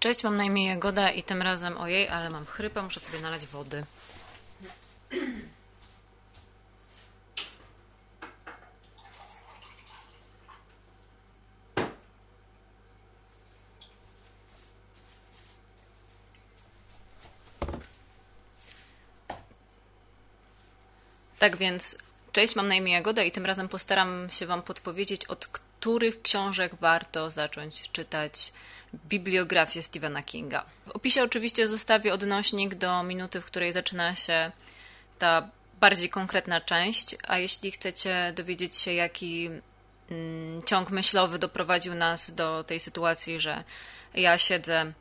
Cześć, mam na imię Jagoda i tym razem, ojej, ale mam chrypę, muszę sobie nalać wody. Tak więc, cześć, mam na imię Jagoda i tym razem postaram się Wam podpowiedzieć, od których książek warto zacząć czytać bibliografię Stephena Kinga. W opisie oczywiście zostawię odnośnik do minuty, w której zaczyna się ta bardziej konkretna część, a jeśli chcecie dowiedzieć się, jaki ciąg myślowy doprowadził nas do tej sytuacji, że ja siedzę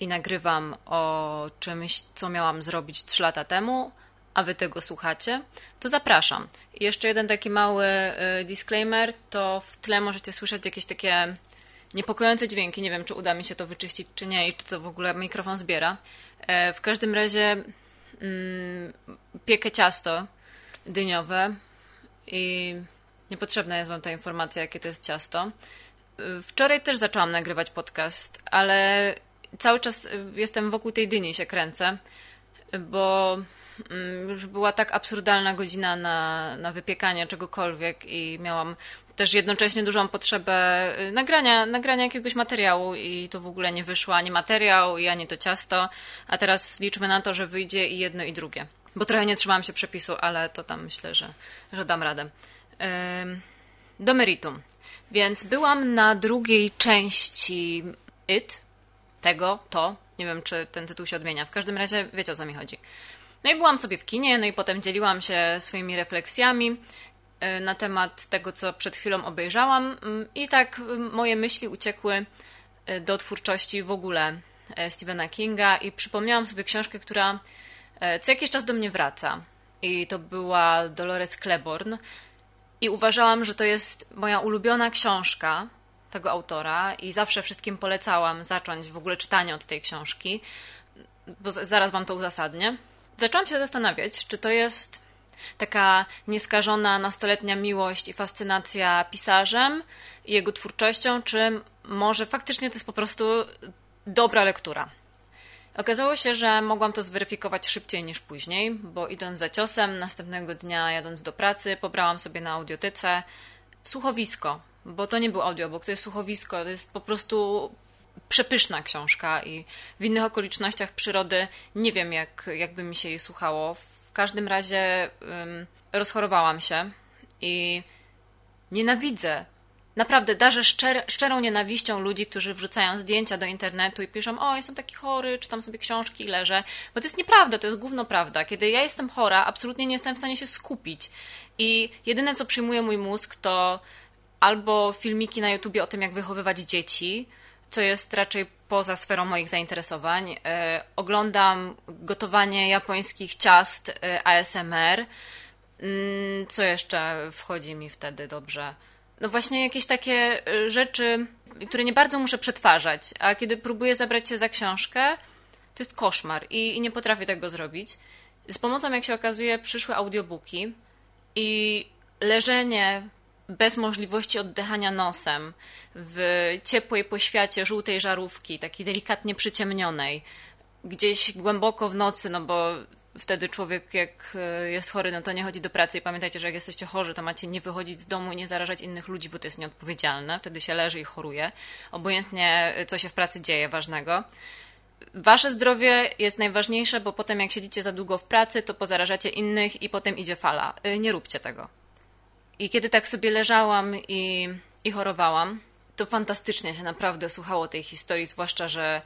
i nagrywam o czymś, co miałam zrobić 3 lata temu, a Wy tego słuchacie, to zapraszam. I jeszcze jeden taki mały disclaimer, to w tle możecie słyszeć jakieś takie niepokojące dźwięki. Nie wiem, czy uda mi się to wyczyścić, czy nie i czy to w ogóle mikrofon zbiera. W każdym razie piekę ciasto dyniowe i niepotrzebna jest Wam ta informacja, jakie to jest ciasto. Wczoraj też zaczęłam nagrywać podcast, ale cały czas jestem wokół tej dyni, się kręcę, bo już była tak absurdalna godzina na wypiekanie czegokolwiek i miałam też jednocześnie dużą potrzebę nagrania jakiegoś materiału i to w ogóle nie wyszło ani materiał, ani to ciasto, a teraz liczmy na to, że wyjdzie i jedno i drugie, bo trochę nie trzymałam się przepisu, ale to tam myślę, że dam radę. Do meritum. Więc byłam na drugiej części nie wiem, czy ten tytuł się odmienia, w każdym razie wiecie, o co mi chodzi. No i byłam sobie w kinie, no i potem dzieliłam się swoimi refleksjami na temat tego, co przed chwilą obejrzałam i tak moje myśli uciekły do twórczości w ogóle Stephena Kinga i przypomniałam sobie książkę, która co jakiś czas do mnie wraca i to była Dolores Claiborne i uważałam, że to jest moja ulubiona książka tego autora i zawsze wszystkim polecałam zacząć w ogóle czytanie od tej książki, bo zaraz Wam to uzasadnię. Zaczęłam się zastanawiać, czy to jest taka nieskażona nastoletnia miłość i fascynacja pisarzem i jego twórczością, czy może faktycznie to jest po prostu dobra lektura. Okazało się, że mogłam to zweryfikować szybciej niż później, bo idąc za ciosem, następnego dnia jadąc do pracy, pobrałam sobie na audiotyce słuchowisko, bo to nie był audiobook, to jest słuchowisko, to jest po prostu przepyszna książka i w innych okolicznościach przyrody nie wiem, jakby mi się jej słuchało. W każdym razie rozchorowałam się i nienawidzę. Naprawdę darzę szczerą nienawiścią ludzi, którzy wrzucają zdjęcia do internetu i piszą: o, jestem taki chory, czytam sobie książki i leżę. Bo to jest nieprawda, to jest gówno prawda. Kiedy ja jestem chora, absolutnie nie jestem w stanie się skupić. I jedyne, co przyjmuje mój mózg, to albo filmiki na YouTubie o tym, jak wychowywać dzieci, co jest raczej poza sferą moich zainteresowań. Oglądam gotowanie japońskich ciast ASMR. Co jeszcze wchodzi mi wtedy dobrze? No właśnie jakieś takie rzeczy, które nie bardzo muszę przetwarzać, a kiedy próbuję zabrać się za książkę, to jest koszmar i nie potrafię tego zrobić. Z pomocą, jak się okazuje, przyszły audiobooki i leżenie bez możliwości oddychania nosem w ciepłej poświacie żółtej żarówki, takiej delikatnie przyciemnionej, gdzieś głęboko w nocy, no bo wtedy człowiek, jak jest chory, no to nie chodzi do pracy i pamiętajcie, że jak jesteście chorzy, to macie nie wychodzić z domu i nie zarażać innych ludzi, bo to jest nieodpowiedzialne, wtedy się leży i choruje, obojętnie co się w pracy dzieje ważnego. Wasze zdrowie jest najważniejsze, bo potem jak siedzicie za długo w pracy, to pozarażacie innych i potem idzie fala. Nie róbcie tego. I kiedy tak sobie leżałam i chorowałam, to fantastycznie się naprawdę słuchało tej historii, zwłaszcza, że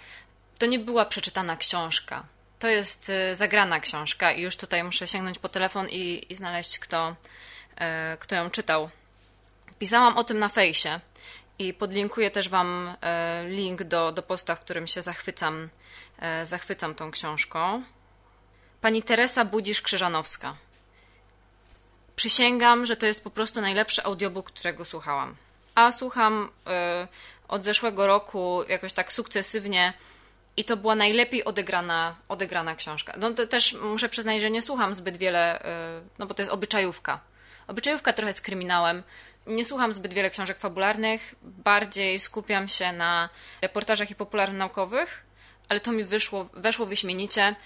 to nie była przeczytana książka. To jest zagrana książka i już tutaj muszę sięgnąć po telefon i znaleźć, kto ją czytał. Pisałam o tym na fejsie i podlinkuję też Wam link do posta, w którym się zachwycam tą książką. Pani Teresa Budzisz-Krzyżanowska. Przysięgam, że to jest po prostu najlepszy audiobook, którego słuchałam. A słucham od zeszłego roku jakoś tak sukcesywnie i to była najlepiej odegrana książka. No to też muszę przyznać, że nie słucham zbyt wiele, no bo to jest obyczajówka. Obyczajówka trochę z kryminałem. Nie słucham zbyt wiele książek fabularnych, bardziej skupiam się na reportażach i popularnonaukowych, ale to mi weszło wyśmienicie,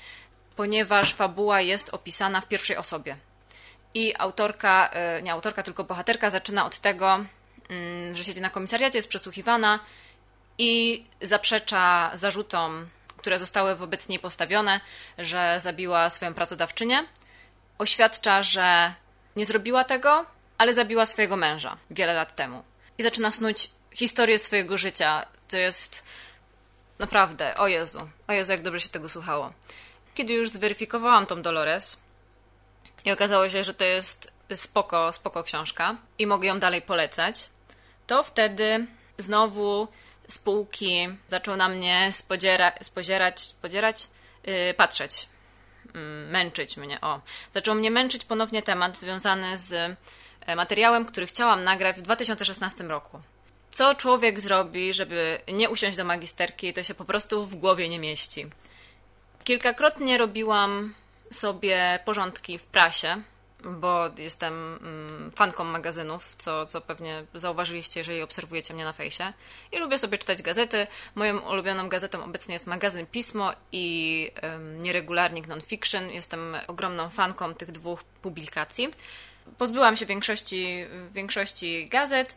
ponieważ fabuła jest opisana w pierwszej osobie. I autorka, nie autorka, tylko bohaterka zaczyna od tego, że siedzi na komisariacie, jest przesłuchiwana i zaprzecza zarzutom, które zostały wobec niej postawione, że zabiła swoją pracodawczynię. Oświadcza, że nie zrobiła tego, ale zabiła swojego męża wiele lat temu. I zaczyna snuć historię swojego życia. To jest naprawdę, o Jezu, jak dobrze się tego słuchało. Kiedy już zweryfikowałam tą Dolores i okazało się, że to jest spoko książka i mogę ją dalej polecać, to wtedy znowu z półki zaczął na mnie patrzeć, męczyć mnie, Zaczął mnie męczyć ponownie temat związany z materiałem, który chciałam nagrać w 2016 roku. Co człowiek zrobi, żeby nie usiąść do magisterki, to się po prostu w głowie nie mieści. Kilkakrotnie robiłam sobie porządki w prasie, bo jestem fanką magazynów, co pewnie zauważyliście, jeżeli obserwujecie mnie na fejsie. I lubię sobie czytać gazety. Moją ulubioną gazetą obecnie jest magazyn Pismo i nieregularnik Nonfiction. Jestem ogromną fanką tych dwóch publikacji. Pozbyłam się większości gazet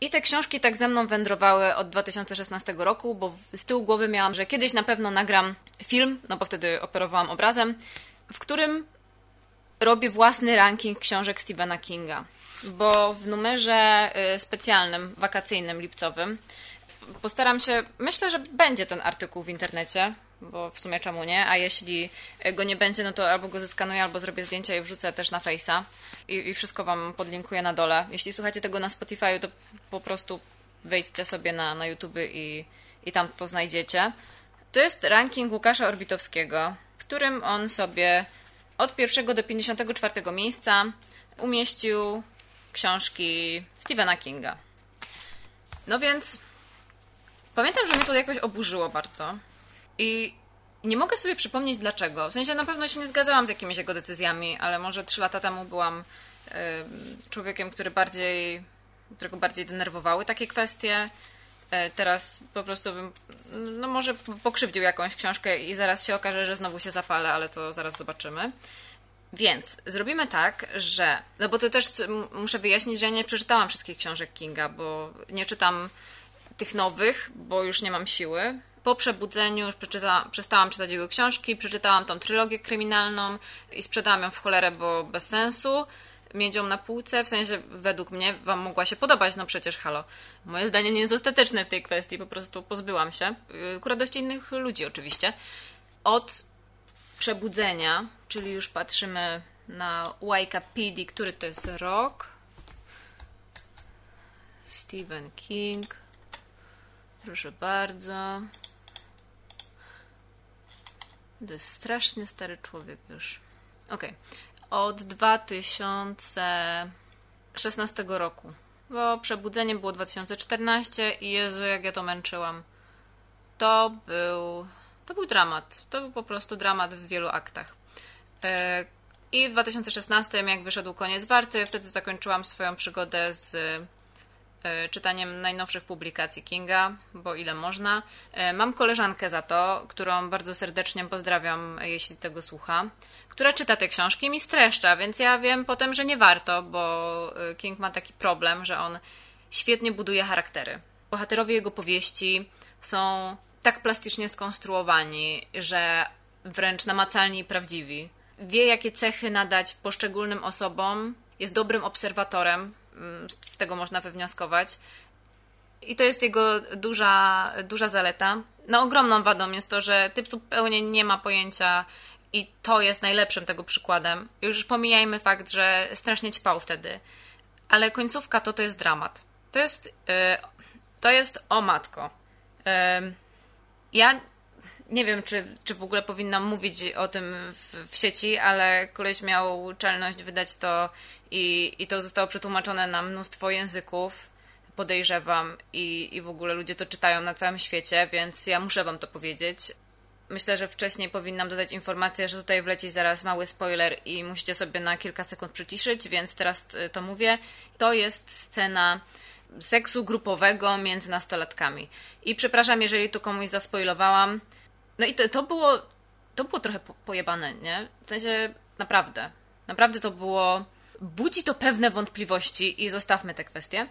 i te książki tak ze mną wędrowały od 2016 roku, bo z tyłu głowy miałam, że kiedyś na pewno nagram film, no bo wtedy operowałam obrazem, w którym robię własny ranking książek Stephena Kinga, bo w numerze specjalnym, wakacyjnym, lipcowym postaram się, myślę, że będzie ten artykuł w internecie, bo w sumie czemu nie, a jeśli go nie będzie, no to albo go zeskanuję, albo zrobię zdjęcia i wrzucę też na Face'a i wszystko Wam podlinkuję na dole. Jeśli słuchacie tego na Spotify, to po prostu wejdźcie sobie na YouTube i tam to znajdziecie. To jest ranking Łukasza Orbitowskiego, w którym on sobie od 1 do 54 miejsca umieścił książki Stephena Kinga. No więc pamiętam, że mnie to jakoś oburzyło bardzo i nie mogę sobie przypomnieć dlaczego. W sensie na pewno się nie zgadzałam z jakimiś jego decyzjami, ale może 3 lata temu byłam człowiekiem, którego bardziej denerwowały takie kwestie. Teraz po prostu bym, no może pokrzywdził jakąś książkę i zaraz się okaże, że znowu się zapalę, ale to zaraz zobaczymy. Więc zrobimy tak, że, no bo to też muszę wyjaśnić, że ja nie przeczytałam wszystkich książek Kinga, bo nie czytam tych nowych, bo już nie mam siły. Po przebudzeniu już przestałam czytać jego książki, przeczytałam tą trylogię kryminalną i sprzedałam ją w cholerę, bo bez sensu. Miedzią na półce, w sensie według mnie Wam mogła się podobać, no przecież halo. Moje zdanie nie jest ostateczne w tej kwestii, po prostu pozbyłam się. Ku radości innych ludzi oczywiście. Od przebudzenia, czyli już patrzymy na Wikipedii, który to jest rok. Stephen King. Proszę bardzo. To jest strasznie stary człowiek już. Okej. Od 2016 roku, bo przebudzenie było 2014 i Jezu, jak ja to męczyłam. To był dramat, to był po prostu dramat w wielu aktach. I w 2016, jak wyszedł Koniec warty, wtedy zakończyłam swoją przygodę z czytaniem najnowszych publikacji Kinga, bo ile można. Mam koleżankę za to, którą bardzo serdecznie pozdrawiam, jeśli tego słucha, która czyta te książki i mi streszcza, więc ja wiem potem, że nie warto, bo King ma taki problem, że on świetnie buduje charaktery. Bohaterowie jego powieści są tak plastycznie skonstruowani, że wręcz namacalni i prawdziwi. Wie, jakie cechy nadać poszczególnym osobom, jest dobrym obserwatorem, z tego można wywnioskować. I to jest jego duża zaleta. No ogromną wadą jest to, że typ zupełnie nie ma pojęcia i to jest najlepszym tego przykładem. Już pomijajmy fakt, że strasznie ćpał wtedy. Ale końcówka to jest dramat. To jest o matko. Ja nie wiem, czy w ogóle powinnam mówić o tym w sieci, ale koleś miał czelność wydać to i to zostało przetłumaczone na mnóstwo języków, podejrzewam, i w ogóle ludzie to czytają na całym świecie, więc ja muszę Wam to powiedzieć. Myślę, że wcześniej powinnam dodać informację, że tutaj wleci zaraz mały spoiler i musicie sobie na kilka sekund przyciszyć, więc teraz to mówię. To jest scena seksu grupowego między nastolatkami. I przepraszam, jeżeli tu komuś zaspoilowałam. No i to było trochę pojebane, nie? W sensie naprawdę. Naprawdę to było... Budzi to pewne wątpliwości i zostawmy te kwestie.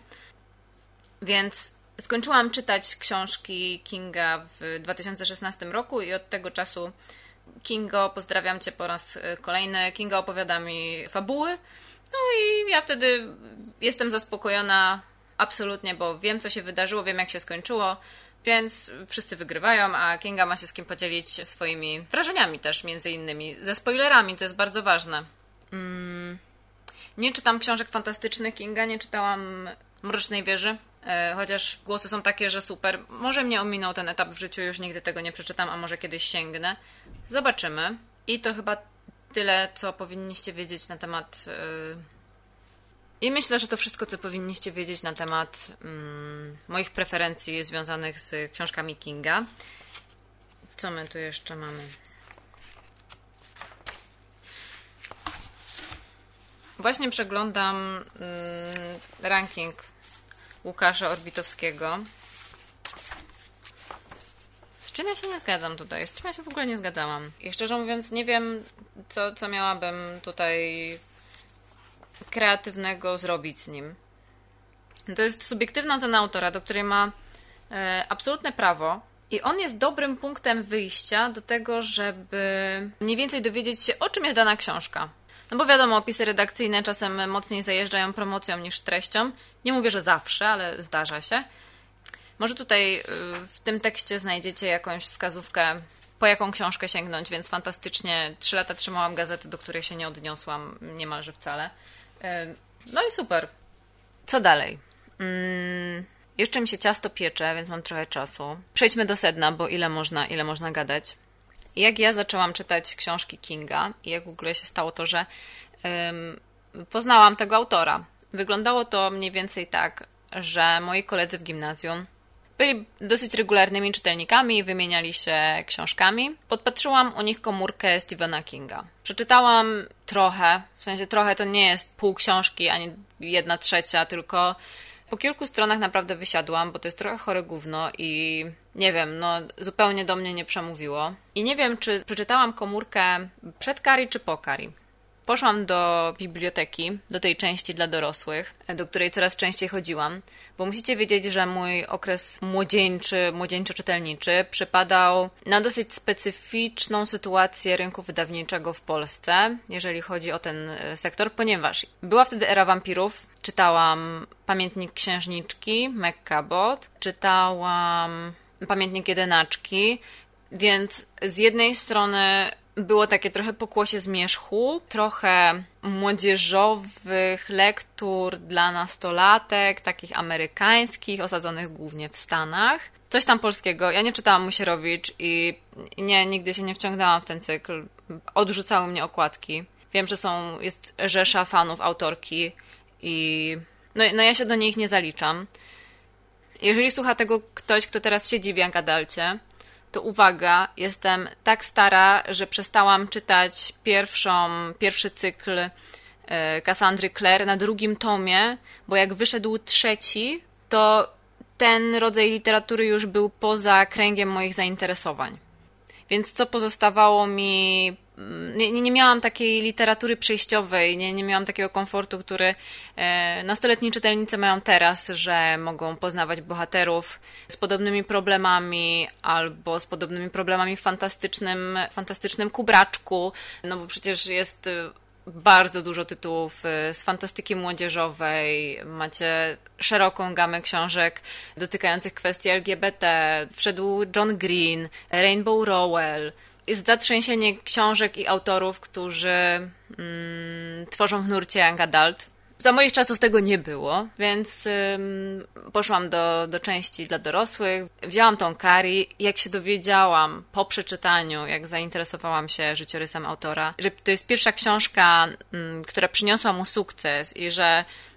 Więc skończyłam czytać książki Kinga w 2016 roku i od tego czasu... Kingo, pozdrawiam Cię po raz kolejny. Kinga opowiada mi fabuły. No i ja wtedy jestem zaspokojona absolutnie, bo wiem, co się wydarzyło, wiem, jak się skończyło, więc wszyscy wygrywają, a Kinga ma się z kim podzielić swoimi wrażeniami też, między innymi ze spoilerami, to jest bardzo ważne. Nie czytam książek fantastycznych Kinga, nie czytałam Mrocznej Wieży, chociaż głosy są takie, że super. Może mnie ominął ten etap w życiu, już nigdy tego nie przeczytam, a może kiedyś sięgnę. Zobaczymy. I to chyba tyle, co powinniście wiedzieć na temat... I myślę, że to wszystko, co powinniście wiedzieć na temat moich preferencji związanych z książkami Kinga. Co my tu jeszcze mamy? Właśnie przeglądam ranking Łukasza Orbitowskiego. Z czym ja się nie zgadzam tutaj? Z czym ja się w ogóle nie zgadzałam? I szczerze mówiąc nie wiem, co miałabym tutaj kreatywnego zrobić z nim. To jest subiektywna ocena autora, do której ma absolutne prawo i on jest dobrym punktem wyjścia do tego, żeby mniej więcej dowiedzieć się, o czym jest dana książka. No bo wiadomo, opisy redakcyjne czasem mocniej zajeżdżają promocją niż treścią. Nie mówię, że zawsze, ale zdarza się. Może tutaj w tym tekście znajdziecie jakąś wskazówkę, po jaką książkę sięgnąć, więc fantastycznie 3 lata trzymałam gazetę, do której się nie odniosłam niemalże wcale. No i super. Co dalej? Jeszcze mi się ciasto piecze, więc mam trochę czasu. Przejdźmy do sedna, bo ile można gadać. Jak ja zaczęłam czytać książki Kinga i jak w ogóle się stało to, że poznałam tego autora. Wyglądało to mniej więcej tak, że moi koledzy w gimnazjum byli dosyć regularnymi czytelnikami i wymieniali się książkami. Podpatrzyłam u nich komórkę Stephena Kinga. Przeczytałam trochę, w sensie trochę to nie jest pół książki ani 1/3, tylko po kilku stronach naprawdę wysiadłam, bo to jest trochę chore gówno i nie wiem, no zupełnie do mnie nie przemówiło. I nie wiem, czy przeczytałam komórkę przed Carrie czy po Carrie. Poszłam do biblioteki, do tej części dla dorosłych, do której coraz częściej chodziłam, bo musicie wiedzieć, że mój okres młodzieńczo-czytelniczy przypadał na dosyć specyficzną sytuację rynku wydawniczego w Polsce, jeżeli chodzi o ten sektor, ponieważ była wtedy era wampirów, czytałam Pamiętnik Księżniczki, Meg Cabot, czytałam Pamiętnik Jedenaczki, więc z jednej strony... Było takie trochę pokłosie zmierzchu, trochę młodzieżowych lektur dla nastolatek, takich amerykańskich, osadzonych głównie w Stanach. Coś tam polskiego. Ja nie czytałam Musierowicz i nigdy się nie wciągnęłam w ten cykl. Odrzucały mnie okładki. Wiem, że jest rzesza fanów autorki i no ja się do nich nie zaliczam. Jeżeli słucha tego ktoś, kto teraz siedzi w Jankadalcie, to uwaga, jestem tak stara, że przestałam czytać pierwszy cykl Cassandry Clare na drugim tomie, bo jak wyszedł trzeci, to ten rodzaj literatury już był poza kręgiem moich zainteresowań. Więc co pozostawało mi... Nie miałam takiej literatury przejściowej, nie miałam takiego komfortu, który nastoletni czytelnicy mają teraz, że mogą poznawać bohaterów z podobnymi problemami albo z podobnymi problemami w fantastycznym kubraczku, no bo przecież jest bardzo dużo tytułów z fantastyki młodzieżowej, macie szeroką gamę książek dotykających kwestii LGBT, wszedł John Green, Rainbow Rowell. Jest zatrzęsienie książek i autorów, którzy tworzą w nurcie young adult. Za moich czasów tego nie było, więc poszłam do części dla dorosłych. Wzięłam tą Carrie. Jak się dowiedziałam po przeczytaniu, jak zainteresowałam się życiorysem autora, że to jest pierwsza książka, która przyniosła mu sukces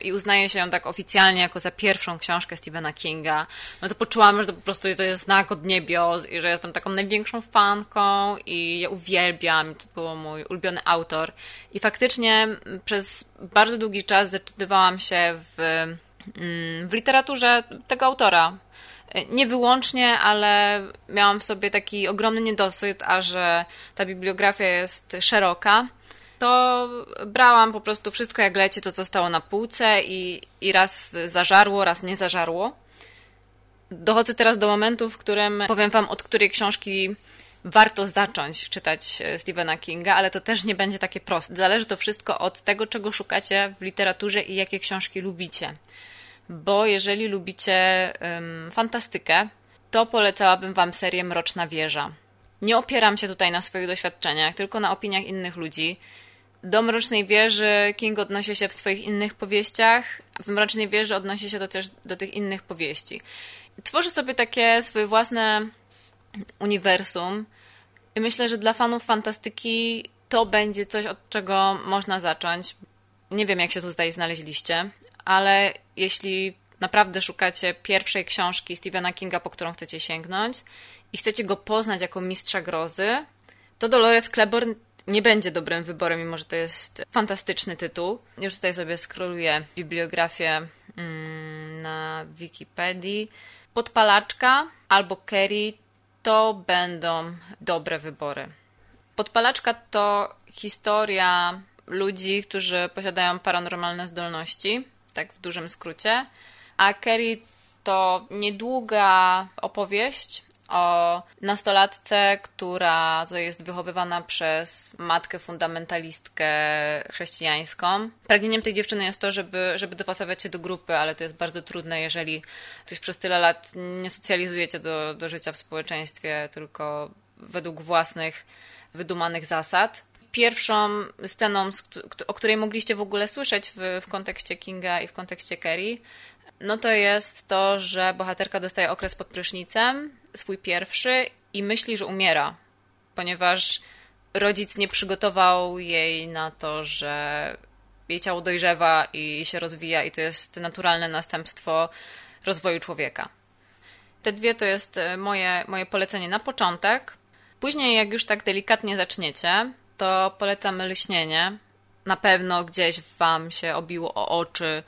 i uznaje się ją tak oficjalnie jako za pierwszą książkę Stephena Kinga, no to poczułam, że to po prostu to jest znak od niebios i że jestem taką największą fanką i ja uwielbiam. To był mój ulubiony autor. I faktycznie przez bardzo długi czas zdecydowałam się w w literaturze tego autora. Nie wyłącznie, ale miałam w sobie taki ogromny niedosyt, a że ta bibliografia jest szeroka, to brałam po prostu wszystko jak leci, to co stało na półce i raz zażarło, raz nie zażarło. Dochodzę teraz do momentu, w którym powiem wam, od której książki warto zacząć czytać Stephena Kinga, ale to też nie będzie takie proste. Zależy to wszystko od tego, czego szukacie w literaturze i jakie książki lubicie. Bo jeżeli lubicie fantastykę, to polecałabym wam serię Mroczna Wieża. Nie opieram się tutaj na swoich doświadczeniach, tylko na opiniach innych ludzi. Do Mrocznej Wieży King odnosi się w swoich innych powieściach, w Mrocznej Wieży odnosi się to też do tych innych powieści. Tworzy sobie takie swoje własne uniwersum i myślę, że dla fanów fantastyki to będzie coś, od czego można zacząć. Nie wiem, jak się tutaj znaleźliście, ale jeśli naprawdę szukacie pierwszej książki Stephena Kinga, po którą chcecie sięgnąć i chcecie go poznać jako mistrza grozy, to Dolores Claiborne nie będzie dobrym wyborem, mimo że to jest fantastyczny tytuł. Już tutaj sobie scrolluję bibliografię na Wikipedii. Podpalaczka albo Carrie to będą dobre wybory. Podpalaczka to historia ludzi, którzy posiadają paranormalne zdolności, tak w dużym skrócie, a Carrie to niedługa opowieść o nastolatce, która jest wychowywana przez matkę fundamentalistkę chrześcijańską. Pragnieniem tej dziewczyny jest to, żeby dopasować się do grupy, ale to jest bardzo trudne, jeżeli ktoś przez tyle lat nie socjalizujecie do życia w społeczeństwie, tylko według własnych, wydumanych zasad. Pierwszą sceną, o której mogliście w ogóle słyszeć w kontekście Kinga i w kontekście Carrie, no to jest to, że bohaterka dostaje okres pod prysznicem, swój pierwszy, i myśli, że umiera, ponieważ rodzic nie przygotował jej na to, że jej ciało dojrzewa i się rozwija i to jest naturalne następstwo rozwoju człowieka. Te dwie to jest moje polecenie na początek. Później, jak już tak delikatnie zaczniecie, to polecam Lśnienie. Na pewno gdzieś wam się obiło o oczy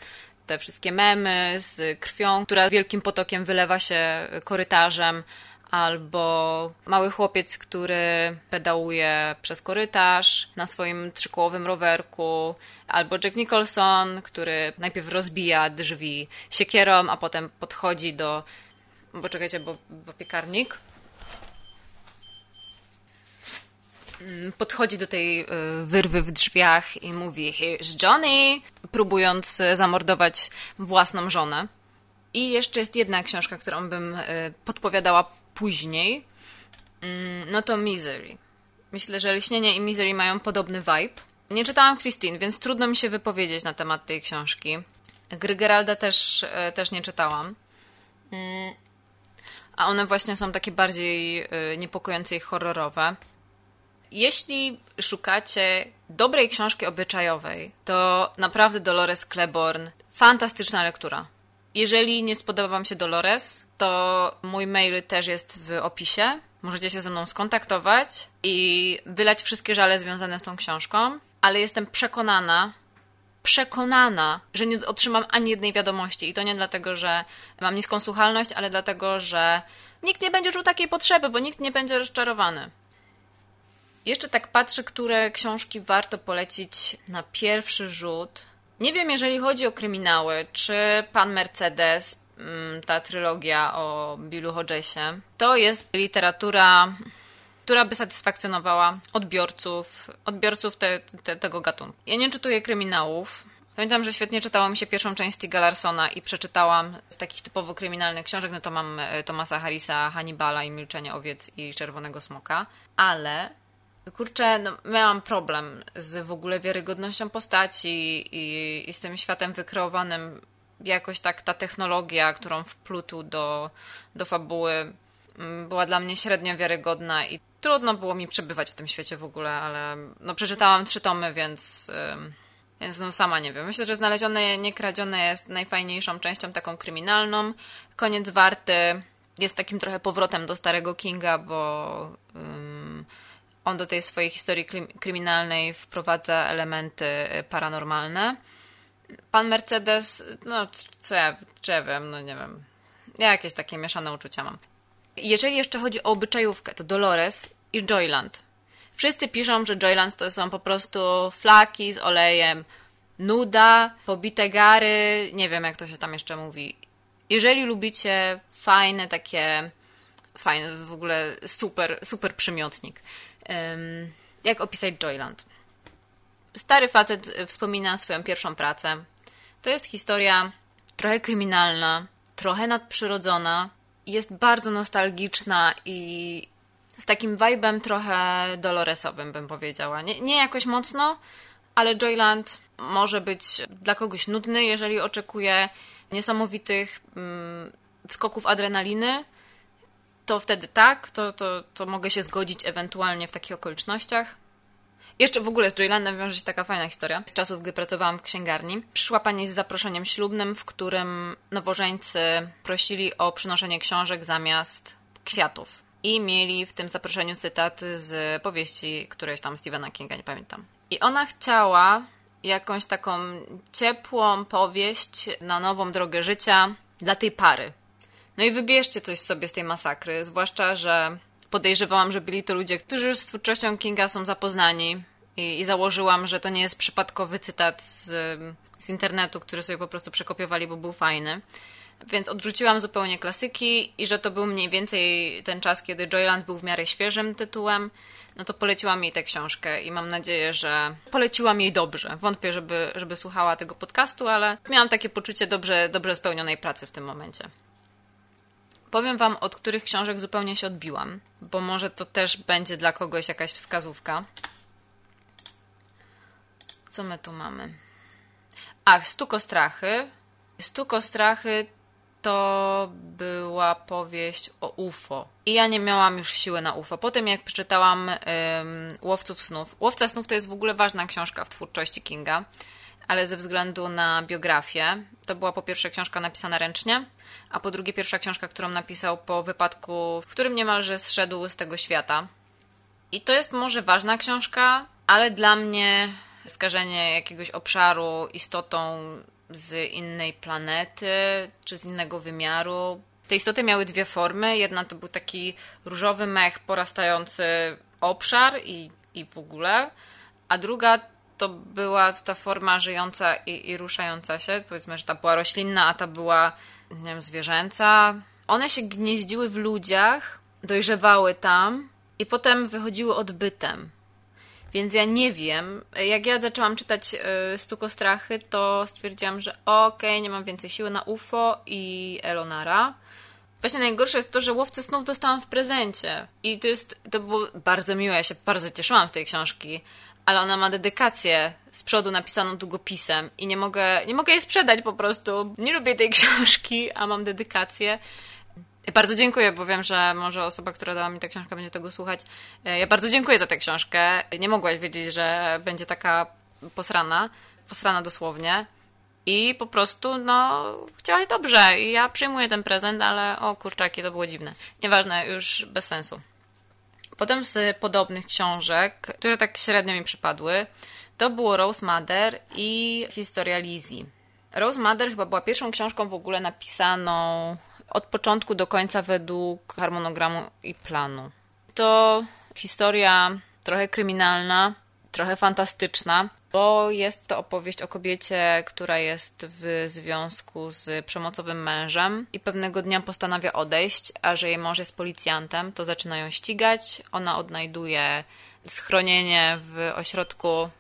te wszystkie memy z krwią, która wielkim potokiem wylewa się korytarzem, albo mały chłopiec, który pedałuje przez korytarz na swoim trzykołowym rowerku, albo Jack Nicholson, który najpierw rozbija drzwi siekierą, a potem podchodzi do... Poczekajcie, bo piekarnik... Podchodzi do tej wyrwy w drzwiach i mówi "Here's Johnny", próbując zamordować własną żonę. I jeszcze jest jedna książka, którą bym podpowiadała później. No to Misery. Myślę, że Lśnienie i Misery mają podobny vibe. Nie czytałam Christine, więc trudno mi się wypowiedzieć na temat tej książki. Gry Geralda też nie czytałam. A one właśnie są takie bardziej niepokojące i horrorowe. Jeśli szukacie dobrej książki obyczajowej, to naprawdę Dolores Claiborne, fantastyczna lektura. Jeżeli nie spodoba wam się Dolores, to mój mail też jest w opisie. Możecie się ze mną skontaktować i wylać wszystkie żale związane z tą książką, ale jestem przekonana, że nie otrzymam ani jednej wiadomości. I to nie dlatego, że mam niską słuchalność, ale dlatego, że nikt nie będzie czuł takiej potrzeby, bo nikt nie będzie rozczarowany. Jeszcze tak patrzę, które książki warto polecić na pierwszy rzut. Nie wiem, jeżeli chodzi o kryminały, czy Pan Mercedes, ta trylogia o Billu Hodgesie, to jest literatura, która by satysfakcjonowała odbiorców tego gatunku. Ja nie czytuję kryminałów. Pamiętam, że świetnie czytało mi się pierwszą część Stiega Larsona i przeczytałam z takich typowo kryminalnych książek, no to mam Thomasa Harrisa, Hannibala i Milczenie owiec i Czerwonego smoka, ale... Kurczę, no miałam problem z w ogóle wiarygodnością postaci i z tym światem wykreowanym. Jakoś tak ta technologia, którą wplótł do fabuły, była dla mnie średnio wiarygodna i trudno było mi przebywać w tym świecie w ogóle, ale no przeczytałam 3 tomy, więc no sama nie wiem. Myślę, że Znalezione, niekradzione jest najfajniejszą częścią taką kryminalną. Koniec warty jest takim trochę powrotem do starego Kinga, bo... On do tej swojej historii kryminalnej wprowadza elementy paranormalne. Pan Mercedes, no co ja wiem, no nie wiem. Ja jakieś takie mieszane uczucia mam. Jeżeli jeszcze chodzi o obyczajówkę, to Dolores i Joyland. Wszyscy piszą, że Joyland to są po prostu flaki z olejem, nuda, pobite gary, nie wiem jak to się tam jeszcze mówi. Jeżeli lubicie fajne takie, fajne w ogóle super, super przymiotnik. Jak opisać Joyland? Stary facet wspomina swoją pierwszą pracę. To jest historia trochę kryminalna, trochę nadprzyrodzona, jest bardzo nostalgiczna i z takim vibe'em trochę doloresowym, bym powiedziała. Nie jakoś mocno, ale Joyland może być dla kogoś nudny, jeżeli oczekuje niesamowitych skoków adrenaliny, to wtedy tak, to mogę się zgodzić ewentualnie w takich okolicznościach. Jeszcze w ogóle z Joylandem wiąże się taka fajna historia. Z czasów, gdy pracowałam w księgarni, przyszła pani z zaproszeniem ślubnym, w którym nowożeńcy prosili o przynoszenie książek zamiast kwiatów. I mieli w tym zaproszeniu cytaty z powieści którejś tam Stephena Kinga, nie pamiętam. I ona chciała jakąś taką ciepłą powieść na nową drogę życia dla tej pary. No i wybierzcie coś sobie z tej masakry, zwłaszcza, że podejrzewałam, że byli to ludzie, którzy już z twórczością Kinga są zapoznani i założyłam, że to nie jest przypadkowy cytat z internetu, który sobie po prostu przekopiowali, bo był fajny. Więc odrzuciłam zupełnie klasyki i że to był mniej więcej ten czas, kiedy Joyland był w miarę świeżym tytułem, no to poleciłam jej tę książkę i mam nadzieję, że poleciłam jej dobrze. Wątpię, żeby słuchała tego podcastu, ale miałam takie poczucie dobrze spełnionej pracy w tym momencie. Powiem wam, od których książek zupełnie się odbiłam, bo może to też będzie dla kogoś jakaś wskazówka. Co my tu mamy? Ach, Stuko Strachy. Stuko Strachy to była powieść o UFO. I ja nie miałam już siły na UFO. Po tym, jak przeczytałam Łowców snów. Łowca snów to jest w ogóle ważna książka w twórczości Kinga, ale ze względu na biografię, to była po pierwsze książka napisana ręcznie, a po drugie pierwsza książka, którą napisał po wypadku, w którym niemalże zszedł z tego świata. I to jest może ważna książka, ale dla mnie skażenie jakiegoś obszaru istotą z innej planety czy z innego wymiaru. Te istoty miały dwie formy. Jedna to był taki różowy mech porastający obszar i w ogóle, a druga to była ta forma żyjąca i ruszająca się. Powiedzmy, że ta była roślinna, a ta była, nie wiem, zwierzęca. One się gnieździły w ludziach, dojrzewały tam i potem wychodziły odbytem. Więc ja nie wiem. Jak ja zaczęłam czytać Stuko Strachy, to stwierdziłam, że okej, nie mam więcej siły na UFO i Elonara. Właśnie najgorsze jest to, że Łowcę snów dostałam w prezencie. I to było bardzo miłe. Ja się bardzo cieszyłam z tej książki. Ale ona ma dedykację z przodu napisaną długopisem i nie mogę jej sprzedać po prostu. Nie lubię tej książki, a mam dedykację. Bardzo dziękuję, bo wiem, że może osoba, która dała mi tę książkę, będzie tego słuchać. Ja bardzo dziękuję za tę książkę. Nie mogłaś wiedzieć, że będzie taka posrana dosłownie. I po prostu, chciałaś dobrze. I ja przyjmuję ten prezent, ale o kurczaki, to było dziwne. Nieważne, już bez sensu. Potem z podobnych książek, które tak średnio mi przypadły, to było Rose Mother i Historia Lizzie. Rose Mother chyba była pierwszą książką w ogóle napisaną od początku do końca według harmonogramu i planu. To historia trochę kryminalna, trochę fantastyczna, bo jest to opowieść o kobiecie, która jest w związku z przemocowym mężem i pewnego dnia postanawia odejść, a że jej mąż jest policjantem, to zaczynają ścigać. Ona odnajduje schronienie w ośrodku...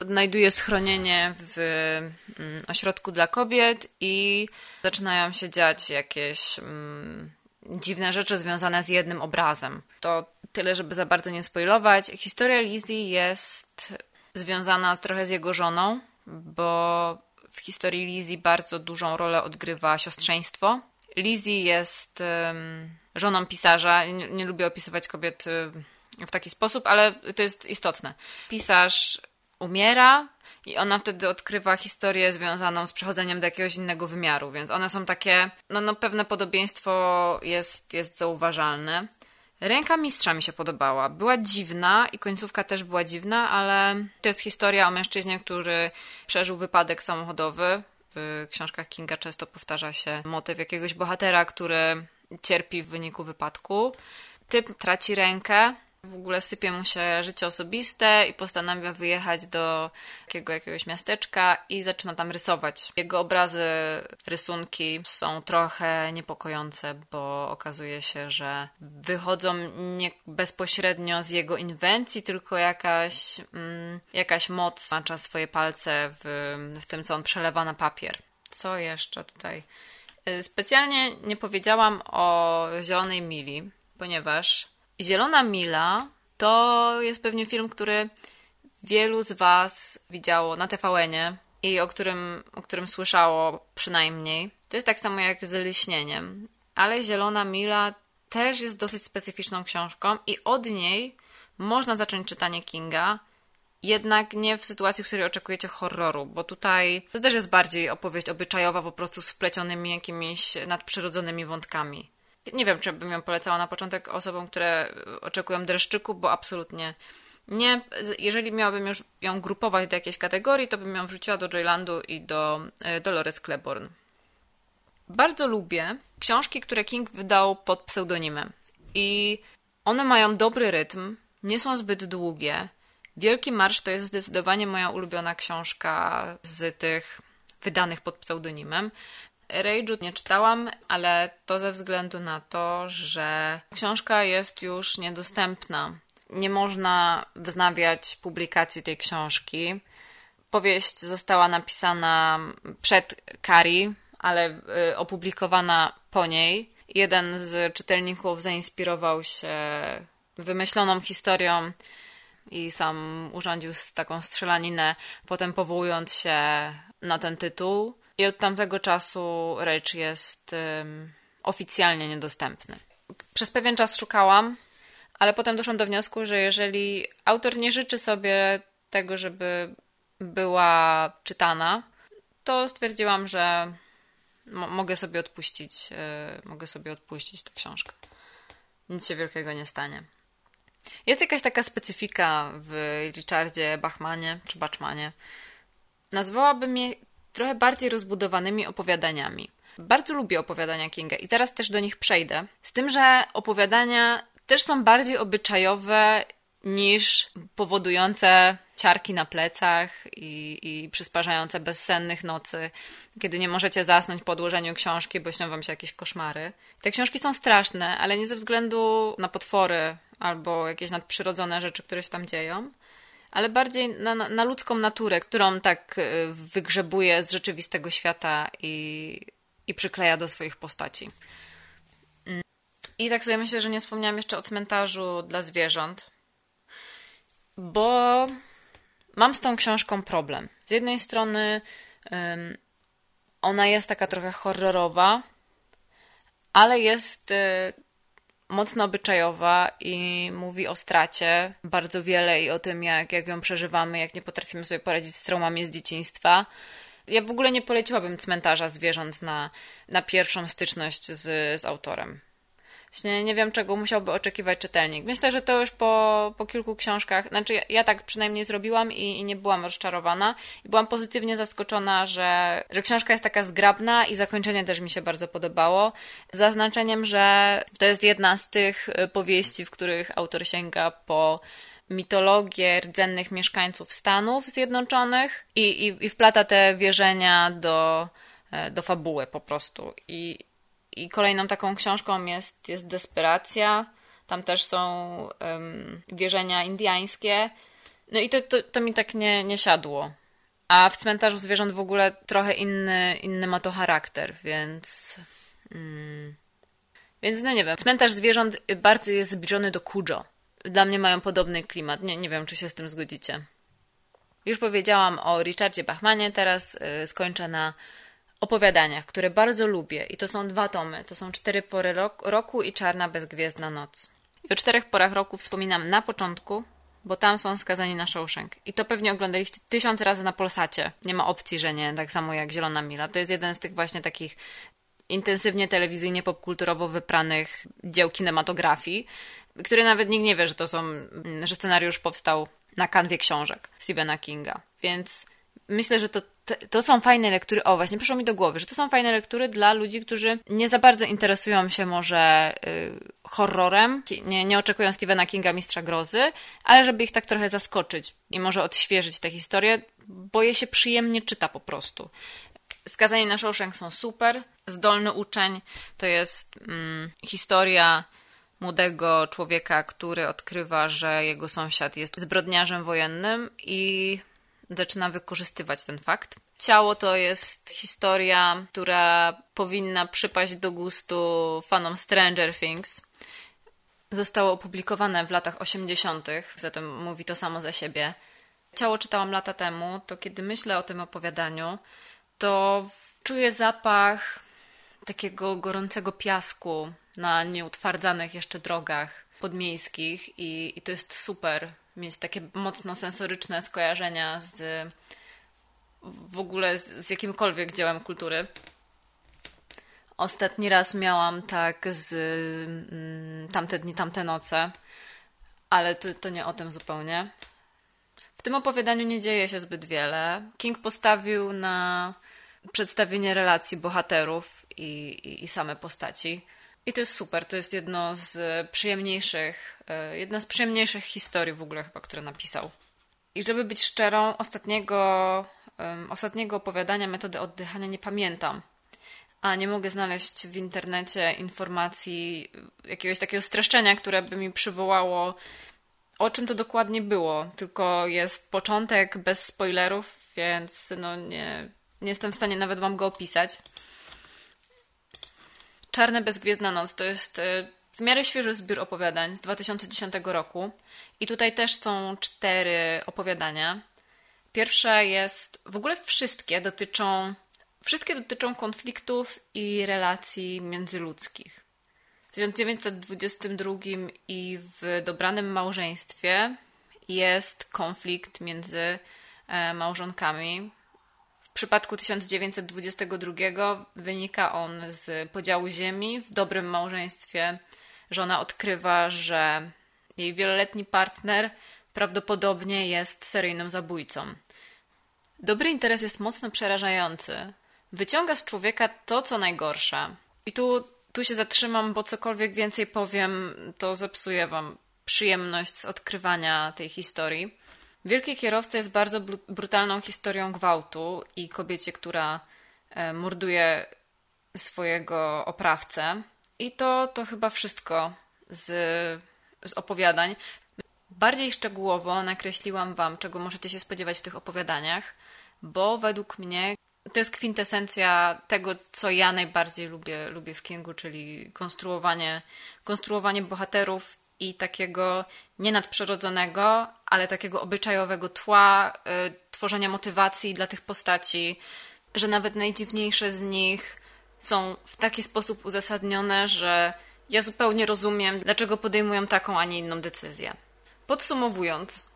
Odnajduje schronienie w ośrodku dla kobiet i zaczynają się dziać jakieś dziwne rzeczy związane z jednym obrazem. To tyle, żeby za bardzo nie spoilować. Historia Lizzie jest związana trochę z jego żoną, bo w historii Lizzie bardzo dużą rolę odgrywa siostrzeństwo. Lizzie jest żoną pisarza. Nie lubię opisywać kobiet w taki sposób, ale to jest istotne. Pisarz umiera i ona wtedy odkrywa historię związaną z przechodzeniem do jakiegoś innego wymiaru, więc one są takie, pewne podobieństwo jest zauważalne. Ręka mistrza mi się podobała. Była dziwna i końcówka też była dziwna, ale to jest historia o mężczyźnie, który przeżył wypadek samochodowy. W książkach Kinga często powtarza się motyw jakiegoś bohatera, który cierpi w wyniku wypadku. Typ traci rękę, w ogóle sypie mu się życie osobiste i postanawia wyjechać do jakiegoś miasteczka i zaczyna tam rysować. Jego obrazy, rysunki są trochę niepokojące, bo okazuje się, że wychodzą nie bezpośrednio z jego inwencji, tylko jakaś moc macza swoje palce w tym, co on przelewa na papier. Co jeszcze tutaj? Specjalnie nie powiedziałam o Zielonej Mili, ponieważ Zielona Mila to jest pewnie film, który wielu z Was widziało na TVN-ie i o którym słyszało przynajmniej. To jest tak samo jak z Lśnieniem, ale Zielona Mila też jest dosyć specyficzną książką i od niej można zacząć czytanie Kinga, jednak nie w sytuacji, w której oczekujecie horroru, bo tutaj to też jest bardziej opowieść obyczajowa, po prostu z wplecionymi jakimiś nadprzyrodzonymi wątkami. Nie wiem, czy bym ją polecała na początek osobom, które oczekują dreszczyku, bo absolutnie nie. Jeżeli miałabym już ją grupować do jakiejś kategorii, to bym ją wrzuciła do Joylandu i do Dolores Claiborne. Bardzo lubię książki, które King wydał pod pseudonimem. I one mają dobry rytm, nie są zbyt długie. Wielki Marsz to jest zdecydowanie moja ulubiona książka z tych wydanych pod pseudonimem. Rage'u nie czytałam, ale to ze względu na to, że książka jest już niedostępna. Nie można wznawiać publikacji tej książki. Powieść została napisana przed Carrie, ale opublikowana po niej. Jeden z czytelników zainspirował się wymyśloną historią i sam urządził taką strzelaninę, potem powołując się na ten tytuł. I od tamtego czasu Rage jest oficjalnie niedostępny. Przez pewien czas szukałam, ale potem doszłam do wniosku, że jeżeli autor nie życzy sobie tego, żeby była czytana, to stwierdziłam, że mogę sobie odpuścić tę książkę. Nic się wielkiego nie stanie. Jest jakaś taka specyfika w Richardzie Bachmanie, czy Bachmanie. Nazwałabym je trochę bardziej rozbudowanymi opowiadaniami. Bardzo lubię opowiadania Kinga i zaraz też do nich przejdę. Z tym, że opowiadania też są bardziej obyczajowe niż powodujące ciarki na plecach i przysparzające bezsennych nocy, kiedy nie możecie zasnąć po odłożeniu książki, bo śnią wam się jakieś koszmary. Te książki są straszne, ale nie ze względu na potwory albo jakieś nadprzyrodzone rzeczy, które się tam dzieją, ale bardziej na ludzką naturę, którą tak wygrzebuje z rzeczywistego świata i przykleja do swoich postaci. I tak sobie myślę, że nie wspomniałam jeszcze o Cmentarzu dla zwierząt, bo mam z tą książką problem. Z jednej strony ona jest taka trochę horrorowa, ale jest mocno obyczajowa i mówi o stracie bardzo wiele i o tym, jak ją przeżywamy, jak nie potrafimy sobie poradzić z traumami z dzieciństwa. Ja w ogóle nie poleciłabym Cmentarza zwierząt na pierwszą styczność z autorem. Właśnie nie wiem, czego musiałby oczekiwać czytelnik. Myślę, że to już po kilku książkach, znaczy ja tak przynajmniej zrobiłam i nie byłam rozczarowana. I byłam pozytywnie zaskoczona, że książka jest taka zgrabna i zakończenie też mi się bardzo podobało. Z zaznaczeniem, że to jest jedna z tych powieści, w których autor sięga po mitologię rdzennych mieszkańców Stanów Zjednoczonych i wplata te wierzenia do fabuły po prostu. I kolejną taką książką jest Desperacja. Tam też są wierzenia indiańskie. No i to mi tak nie siadło. A w Cmentarzu zwierząt w ogóle trochę inny ma to charakter, więc... Więc no nie wiem. Cmentarz zwierząt bardzo jest zbliżony do Cujo. Dla mnie mają podobny klimat. Nie wiem, czy się z tym zgodzicie. Już powiedziałam o Richardzie Bachmanie. Teraz skończę na opowiadaniach, które bardzo lubię i to są 2 tomy. To są 4 pory roku i Czarna bezgwiezdna noc. I o 4 porach roku wspominam na początku, bo tam są Skazani na Shawshank. I to pewnie oglądaliście 1000 razy na Polsacie. Nie ma opcji, że nie, tak samo jak Zielona Mila. To jest jeden z tych właśnie takich intensywnie telewizyjnie popkulturowo wypranych dzieł kinematografii, który nawet nikt nie wie, że to są, że scenariusz powstał na kanwie książek Stephena Kinga. Więc myślę, że to są fajne lektury. O, właśnie, przyszło mi do głowy, że to są fajne lektury dla ludzi, którzy nie za bardzo interesują się może horrorem, nie oczekują Stephena Kinga mistrza grozy, ale żeby ich tak trochę zaskoczyć i może odświeżyć tę historię, bo je się przyjemnie czyta po prostu. Skazani na Shawshank są super. Zdolny uczeń to jest historia młodego człowieka, który odkrywa, że jego sąsiad jest zbrodniarzem wojennym i zaczyna wykorzystywać ten fakt. Ciało to jest historia, która powinna przypaść do gustu fanom Stranger Things. Zostało opublikowane w latach 80., zatem mówi to samo za siebie. Ciało czytałam lata temu, to kiedy myślę o tym opowiadaniu, to czuję zapach takiego gorącego piasku na nieutwardzanych jeszcze drogach podmiejskich i to jest super mieć takie mocno sensoryczne skojarzenia z w ogóle z jakimkolwiek dziełem kultury. Ostatni raz miałam tak z Tamte dni, tamte noce, ale to nie o tym zupełnie. W tym opowiadaniu nie dzieje się zbyt wiele. King postawił na przedstawienie relacji bohaterów i same postaci. I to jest super, to jest jedna z przyjemniejszych historii w ogóle chyba, które napisał. I żeby być szczerą, ostatniego opowiadania Metody oddychania nie pamiętam. A nie mogę znaleźć w internecie informacji, jakiegoś takiego streszczenia, które by mi przywołało, o czym to dokładnie było. Tylko jest początek bez spoilerów, więc nie jestem w stanie nawet wam go opisać. Czarne bezgwiezdna noc to jest w miarę świeży zbiór opowiadań z 2010 roku i tutaj też są 4 opowiadania. Pierwsze jest, w ogóle wszystkie dotyczą konfliktów i relacji międzyludzkich. W 1922 i w Dobranym małżeństwie jest konflikt między małżonkami. W przypadku 1922 wynika on z podziału ziemi. W Dobrym małżeństwie żona odkrywa, że jej wieloletni partner prawdopodobnie jest seryjnym zabójcą. Dobry interes jest mocno przerażający. Wyciąga z człowieka to, co najgorsze. I tu się zatrzymam, bo cokolwiek więcej powiem, to zepsuje wam przyjemność z odkrywania tej historii. Wielki kierowca jest bardzo brutalną historią gwałtu i kobiecie, która morduje swojego oprawcę. I to chyba wszystko z opowiadań. Bardziej szczegółowo nakreśliłam wam, czego możecie się spodziewać w tych opowiadaniach, bo według mnie to jest kwintesencja tego, co ja najbardziej lubię w Kingu, czyli konstruowanie bohaterów i takiego nienadprzyrodzonego, ale takiego obyczajowego tła, tworzenia motywacji dla tych postaci, że nawet najdziwniejsze z nich są w taki sposób uzasadnione, że ja zupełnie rozumiem, dlaczego podejmują taką, a nie inną decyzję. Podsumowując,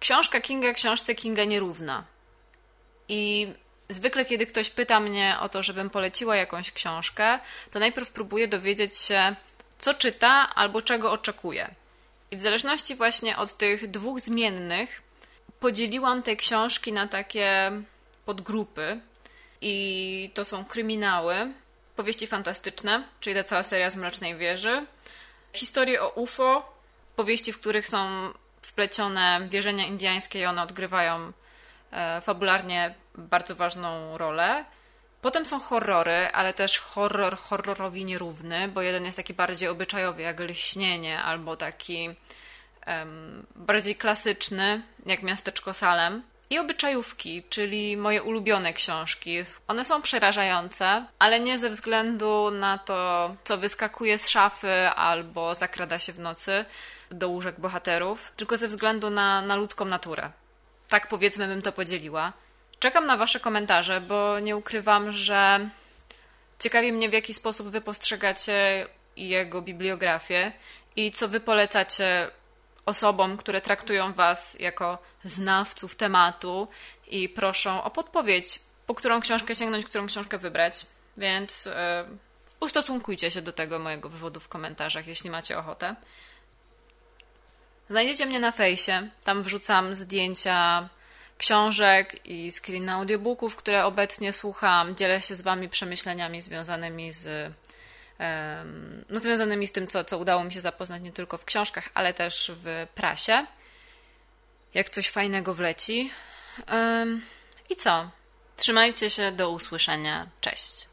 książka Kinga książce Kinga nierówna. I zwykle, kiedy ktoś pyta mnie o to, żebym poleciła jakąś książkę, to najpierw próbuję dowiedzieć się, co czyta albo czego oczekuje. I w zależności właśnie od tych 2 zmiennych podzieliłam te książki na takie podgrupy i to są kryminały, powieści fantastyczne, czyli ta cała seria z Mrocznej Wieży, historie o UFO, powieści, w których są wplecione wierzenia indyjskie i one odgrywają fabularnie bardzo ważną rolę. Potem są horrory, ale też horror horrorowi nierówny, bo jeden jest taki bardziej obyczajowy, jak Lśnienie, albo taki bardziej klasyczny, jak Miasteczko Salem. I obyczajówki, czyli moje ulubione książki. One są przerażające, ale nie ze względu na to, co wyskakuje z szafy albo zakrada się w nocy do łóżek bohaterów, tylko ze względu na ludzką naturę. Tak powiedzmy bym to podzieliła. Czekam na wasze komentarze, bo nie ukrywam, że ciekawi mnie, w jaki sposób wy postrzegacie jego bibliografię i co wy polecacie osobom, które traktują was jako znawców tematu i proszą o podpowiedź, po którą książkę sięgnąć, którą książkę wybrać. Więc Ustosunkujcie się do tego mojego wywodu w komentarzach, jeśli macie ochotę. Znajdziecie mnie na fejsie. Tam wrzucam zdjęcia książek i screen audiobooków, które obecnie słucham. Dzielę się z wami przemyśleniami związanymi z tym, co udało mi się zapoznać nie tylko w książkach, ale też w prasie. Jak coś fajnego wleci. I co? Trzymajcie się, do usłyszenia. Cześć.